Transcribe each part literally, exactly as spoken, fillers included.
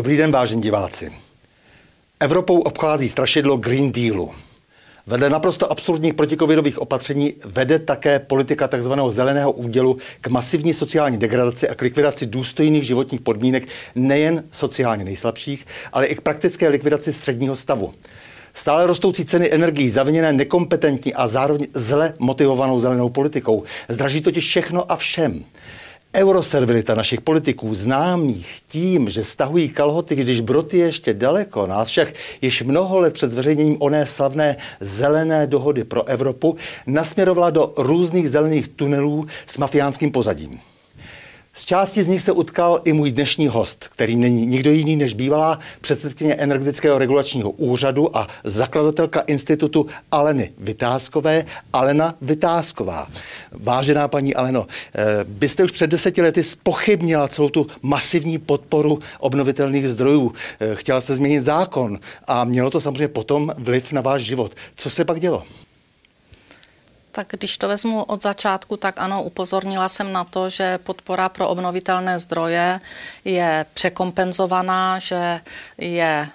Dobrý den, vážení diváci. Evropou obchází strašidlo Green Dealu. Vedle naprosto absurdních protikovidových opatření vede také politika tzv. Zeleného údělu k masivní sociální degradaci a k likvidaci důstojných životních podmínek nejen sociálně nejslabších, ale i k praktické likvidaci středního stavu. Stále rostoucí ceny energií, zaviněné nekompetentní a zároveň zle motivovanou zelenou politikou, zdraží totiž všechno a všem. Euroservilita našich politiků, známých tím, že stahují kalhoty, když brod je ještě daleko, nás však již mnoho let před zveřejněním oné slavné zelené dohody pro Evropu nasměrovala do různých zelených tunelů s mafiánským pozadím. Z části z nich se utkal i můj dnešní host, který není nikdo jiný než bývalá předsedkyně Energetického regulačního úřadu a zakladatelka institutu Aleny Vitáskové, Alena Vitásková. Vážená paní Aleno, byste už před deseti lety zpochybnila celou tu masivní podporu obnovitelných zdrojů. Chtěla se změnit zákon a mělo to samozřejmě potom vliv na váš život. Co se pak dělo? Tak když to vezmu od začátku, tak ano, upozornila jsem na to, že podpora pro obnovitelné zdroje je překompenzovaná, že je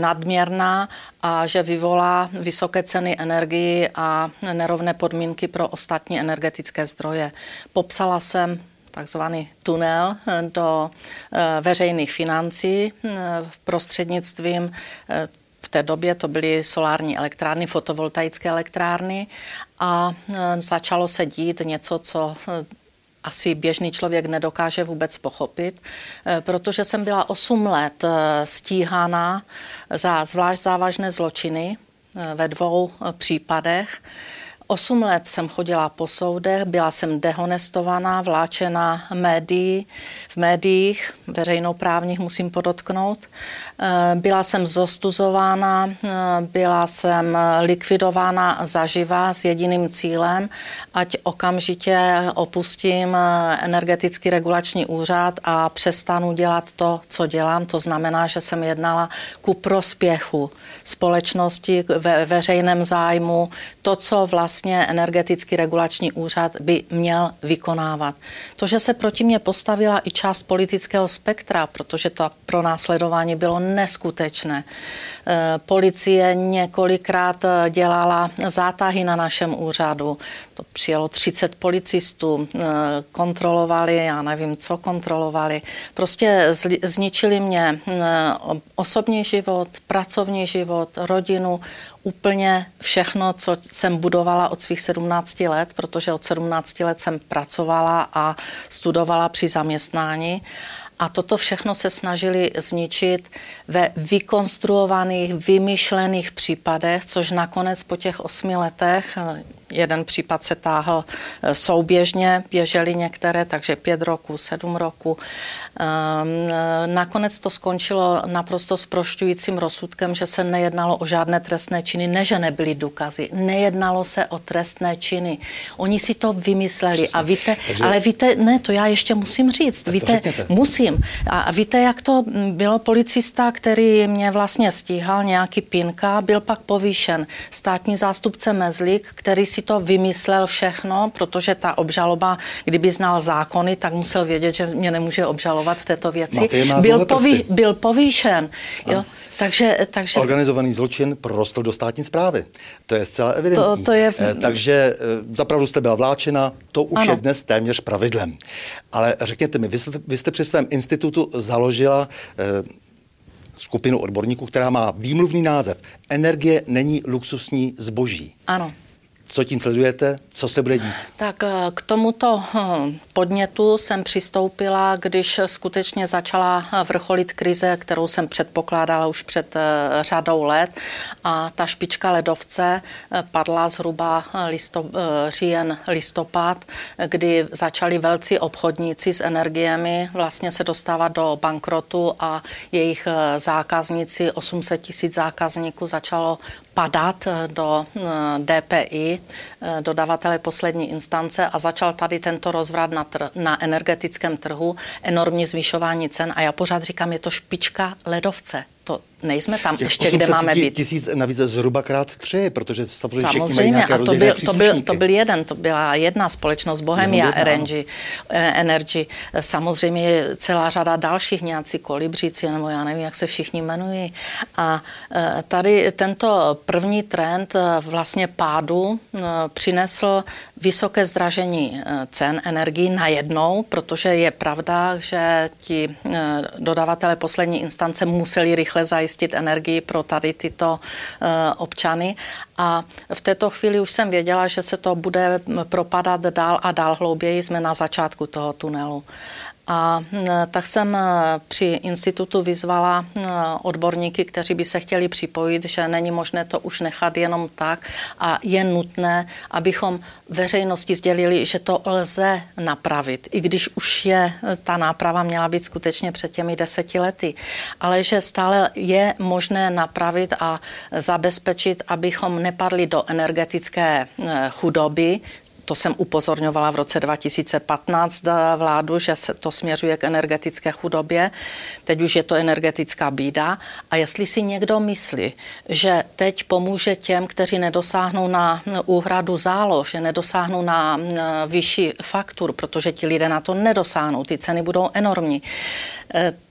nadměrná a že vyvolá vysoké ceny energii a nerovné podmínky pro ostatní energetické zdroje. Popsala jsem takzvaný tunel do veřejných financí v prostřednictvím v té době to byly solární elektrárny, fotovoltaické elektrárny a začalo se dít něco, co asi běžný člověk nedokáže vůbec pochopit, protože jsem byla osm let stíhána za zvlášť závažné zločiny ve dvou případech. Osm let jsem chodila po soudech, byla jsem dehonestovaná, vláčena médií, v médiích, veřejnoprávních musím podotknout. Byla jsem zostuzována, byla jsem likvidována zaživa s jediným cílem, ať okamžitě opustím Energetický regulační úřad a přestanu dělat to, co dělám. To znamená, že jsem jednala ku prospěchu společnosti, ve veřejném zájmu, to, co vlastně Energetický regulační úřad by měl vykonávat. To, že se proti mě postavila i část politického spektra, protože to pronásledování bylo neskutečné. Policie několikrát dělala zátahy na našem úřadu. To přijelo třicet policistů, kontrolovali, já nevím, co kontrolovali. Prostě zničili mě osobní život, pracovní život, rodinu, úplně všechno, co jsem budovala od svých sedmnácti let, protože od sedmnácti let jsem pracovala a studovala při zaměstnání. A toto všechno se snažili zničit ve vykonstruovaných, vymyšlených případech, což nakonec po těch osmi letech, jeden případ se táhl souběžně, běžely některé, takže pět roků, sedm roků. Nakonec to skončilo naprosto zprošťujícím rozsudkem, že se nejednalo o žádné trestné činy, ne že nebyly důkazy. Nejednalo se o trestné činy. Oni si to vymysleli. A víte, takže... ale víte, ne, to já ještě musím říct. Víte, musím. A víte, jak to bylo? Policista, který mě vlastně stíhal, nějaký Pinka, byl pak povýšen. Státní zástupce Mezlík, který si to vymyslel všechno, protože ta obžaloba, kdyby znal zákony, tak musel vědět, že mě nemůže obžalovat v této věci. Byl, pový, byl povýšen. Jo? Takže, takže... Organizovaný zločin prorostl do státní správy. To je zcela evidentní. To, to je... Takže zapravdu jste byla vláčena, to už ano. Je dnes téměř pravidlem. Ale řekněte mi, vy, vy jste při svém institutu založila eh, skupinu odborníků, která má výmluvný název Energie není luxusní zboží. Ano. Co tím sledujete? Co se bude dít? Tak k tomuto podnětu jsem přistoupila, když skutečně začala vrcholit krize, kterou jsem předpokládala už před řadou let. A ta špička ledovce padla zhruba listop, říjen listopad, kdy začali velcí obchodníci s energiemi vlastně se dostávat do bankrotu a jejich zákazníci, osm set tisíc zákazníků začalo padat do D P I, dodavatele poslední instance, a začal tady tento rozvrat na, tr- na energetickém trhu, enormní zvyšování cen a já pořád říkám, je to špička ledovce. to nejsme tam těch ještě, kde máme být. tisíc navíc zhruba krát tři, protože samozřejmě, samozřejmě a to byl, to, byl, to byl jeden, to byla jedna společnost Bohemia R N G, Energy, samozřejmě je celá řada dalších, nějací kolibříci, nebo já nevím, jak se všichni jmenují. A tady tento první trend vlastně pádu přinesl vysoké zdražení cen energií najednou, protože je pravda, že ti dodavatelé poslední instance museli rychle zajistit energii pro tady tyto občany. A v této chvíli už jsem věděla, že se to bude propadat dál a dál hlouběji. Jsme na začátku toho tunelu. A tak jsem při institutu vyzvala odborníky, kteří by se chtěli připojit, že není možné to už nechat jenom tak a je nutné, abychom veřejnosti sdělili, že to lze napravit, i když už je ta náprava měla být skutečně před těmi deseti lety, ale že stále je možné napravit a zabezpečit, abychom nepadli do energetické chudoby. To jsem upozorňovala v roce dva tisíce patnáct vládu, že se to směřuje k energetické chudobě. Teď už je to energetická bída. A jestli si někdo myslí, že teď pomůže těm, kteří nedosáhnou na úhradu zálož, že nedosáhnou na vyšší faktur, protože ti lidé na to nedosáhnou, ty ceny budou enormní,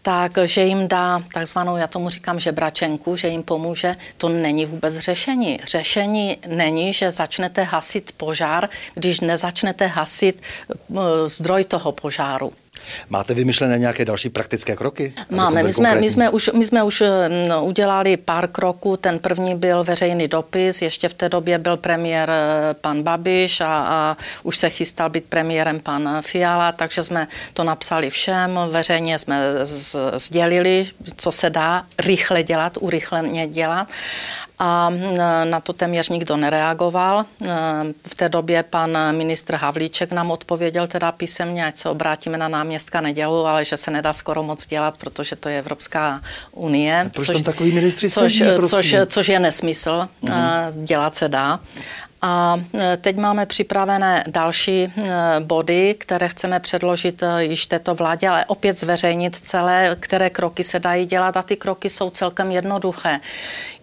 takže jim dá takzvanou, já tomu říkám, žebračenku, že jim pomůže, to není vůbec řešení. Řešení není, že začnete hasit požár, když nezačnete hasit zdroj toho požáru. Máte vymyšlené nějaké další praktické kroky? Máme, my jsme, my jsme už, my jsme už udělali pár kroků, ten první byl veřejný dopis, ještě v té době byl premiér pan Babiš a, a už se chystal být premiérem pan Fiala, takže jsme to napsali všem, veřejně jsme z, sdělili, co se dá rychle dělat, urychleně dělat a na to téměř nikdo nereagoval. V té době pan ministr Havlíček nám odpověděl teda písemně, ať se obrátíme na náměstí městská nedělu, ale že se nedá skoro moc dělat, protože to je Evropská unie. Proč což, tam takový ministři což, sedí, což, což je nesmysl, mm. dělat se dá. A teď máme připravené další body, které chceme předložit již této vládě, ale opět zveřejnit celé, které kroky se dají dělat a ty kroky jsou celkem jednoduché.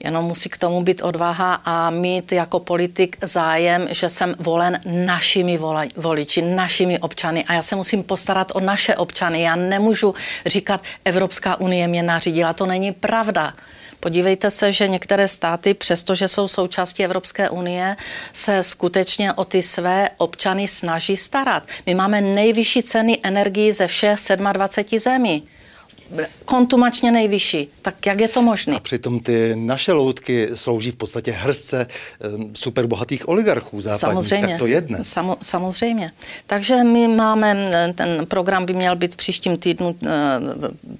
Jenom musí k tomu být odvaha a mít jako politik zájem, že jsem volen našimi voliči, našimi občany a já se musím postarat o naše občany. Já nemůžu říkat, Evropská unie mě nařídila, to není pravda. Podívejte se, že některé státy, přestože jsou součástí Evropské unie, se skutečně o ty své občany snaží starat. My máme nejvyšší ceny energií ze všech dvaceti sedmi zemí. Kontumačně nejvyšší. Tak jak je to možné? A přitom ty naše loutky slouží v podstatě hrstce superbohatých oligarchů západních. Samozřejmě. Tak to je dnes. Samo, samozřejmě. Takže my máme, ten program by měl být v příštím týdnu eh,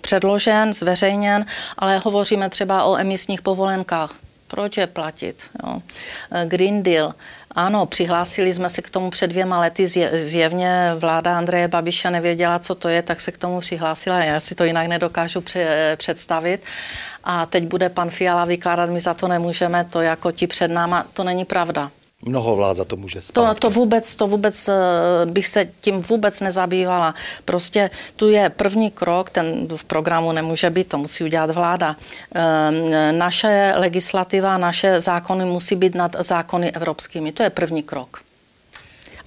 předložen, zveřejněn, ale hovoříme třeba o emisních povolenkách. Proč je platit? Jo. Green Deal. Ano, přihlásili jsme se k tomu před dvěma lety, zjevně vláda Andreje Babiše nevěděla, co to je, tak se k tomu přihlásila, já si to jinak nedokážu představit. A teď bude pan Fiala vykládat, my za to nemůžeme, to jako ti před náma, to není pravda. Mnoho vlád za to může spát. To, to vůbec, to vůbec bych se tím vůbec nezabývala. Prostě tu je první krok, ten v programu nemůže být, to musí udělat vláda. Naše legislativa, naše zákony musí být nad zákony evropskými. To je první krok.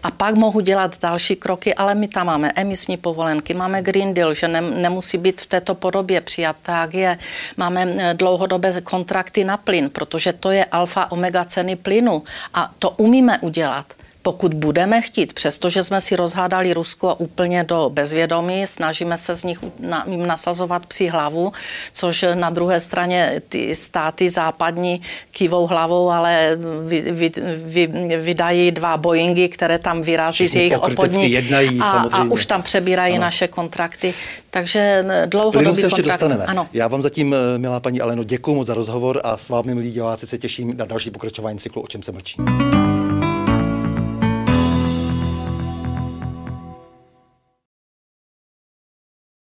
A pak mohu dělat další kroky, ale my tam máme emisní povolenky, máme Green Deal, že ne, nemusí být v této podobě přijat, tak je. Máme dlouhodobé kontrakty na plyn, protože to je alfa omega ceny plynu a to umíme udělat. Pokud budeme chtít, přestože jsme si rozhádali Rusko úplně do bezvědomí, snažíme se z nich na, jim nasazovat psí hlavu, což na druhé straně ty státy západní kývou hlavou, ale vy, vy, vy, vydají dva Boeingy, které tam vyrazí z jejich opodní jednají, a, a už tam přebírají ano. naše kontrakty. Takže dlouhodobý kontrakt. Ještě dostaneme. Ano. Já vám zatím, milá paní Aleno, děkuji moc za rozhovor a s vámi, milí diváci, se těším na další pokračování cyklu O čem se mlčí.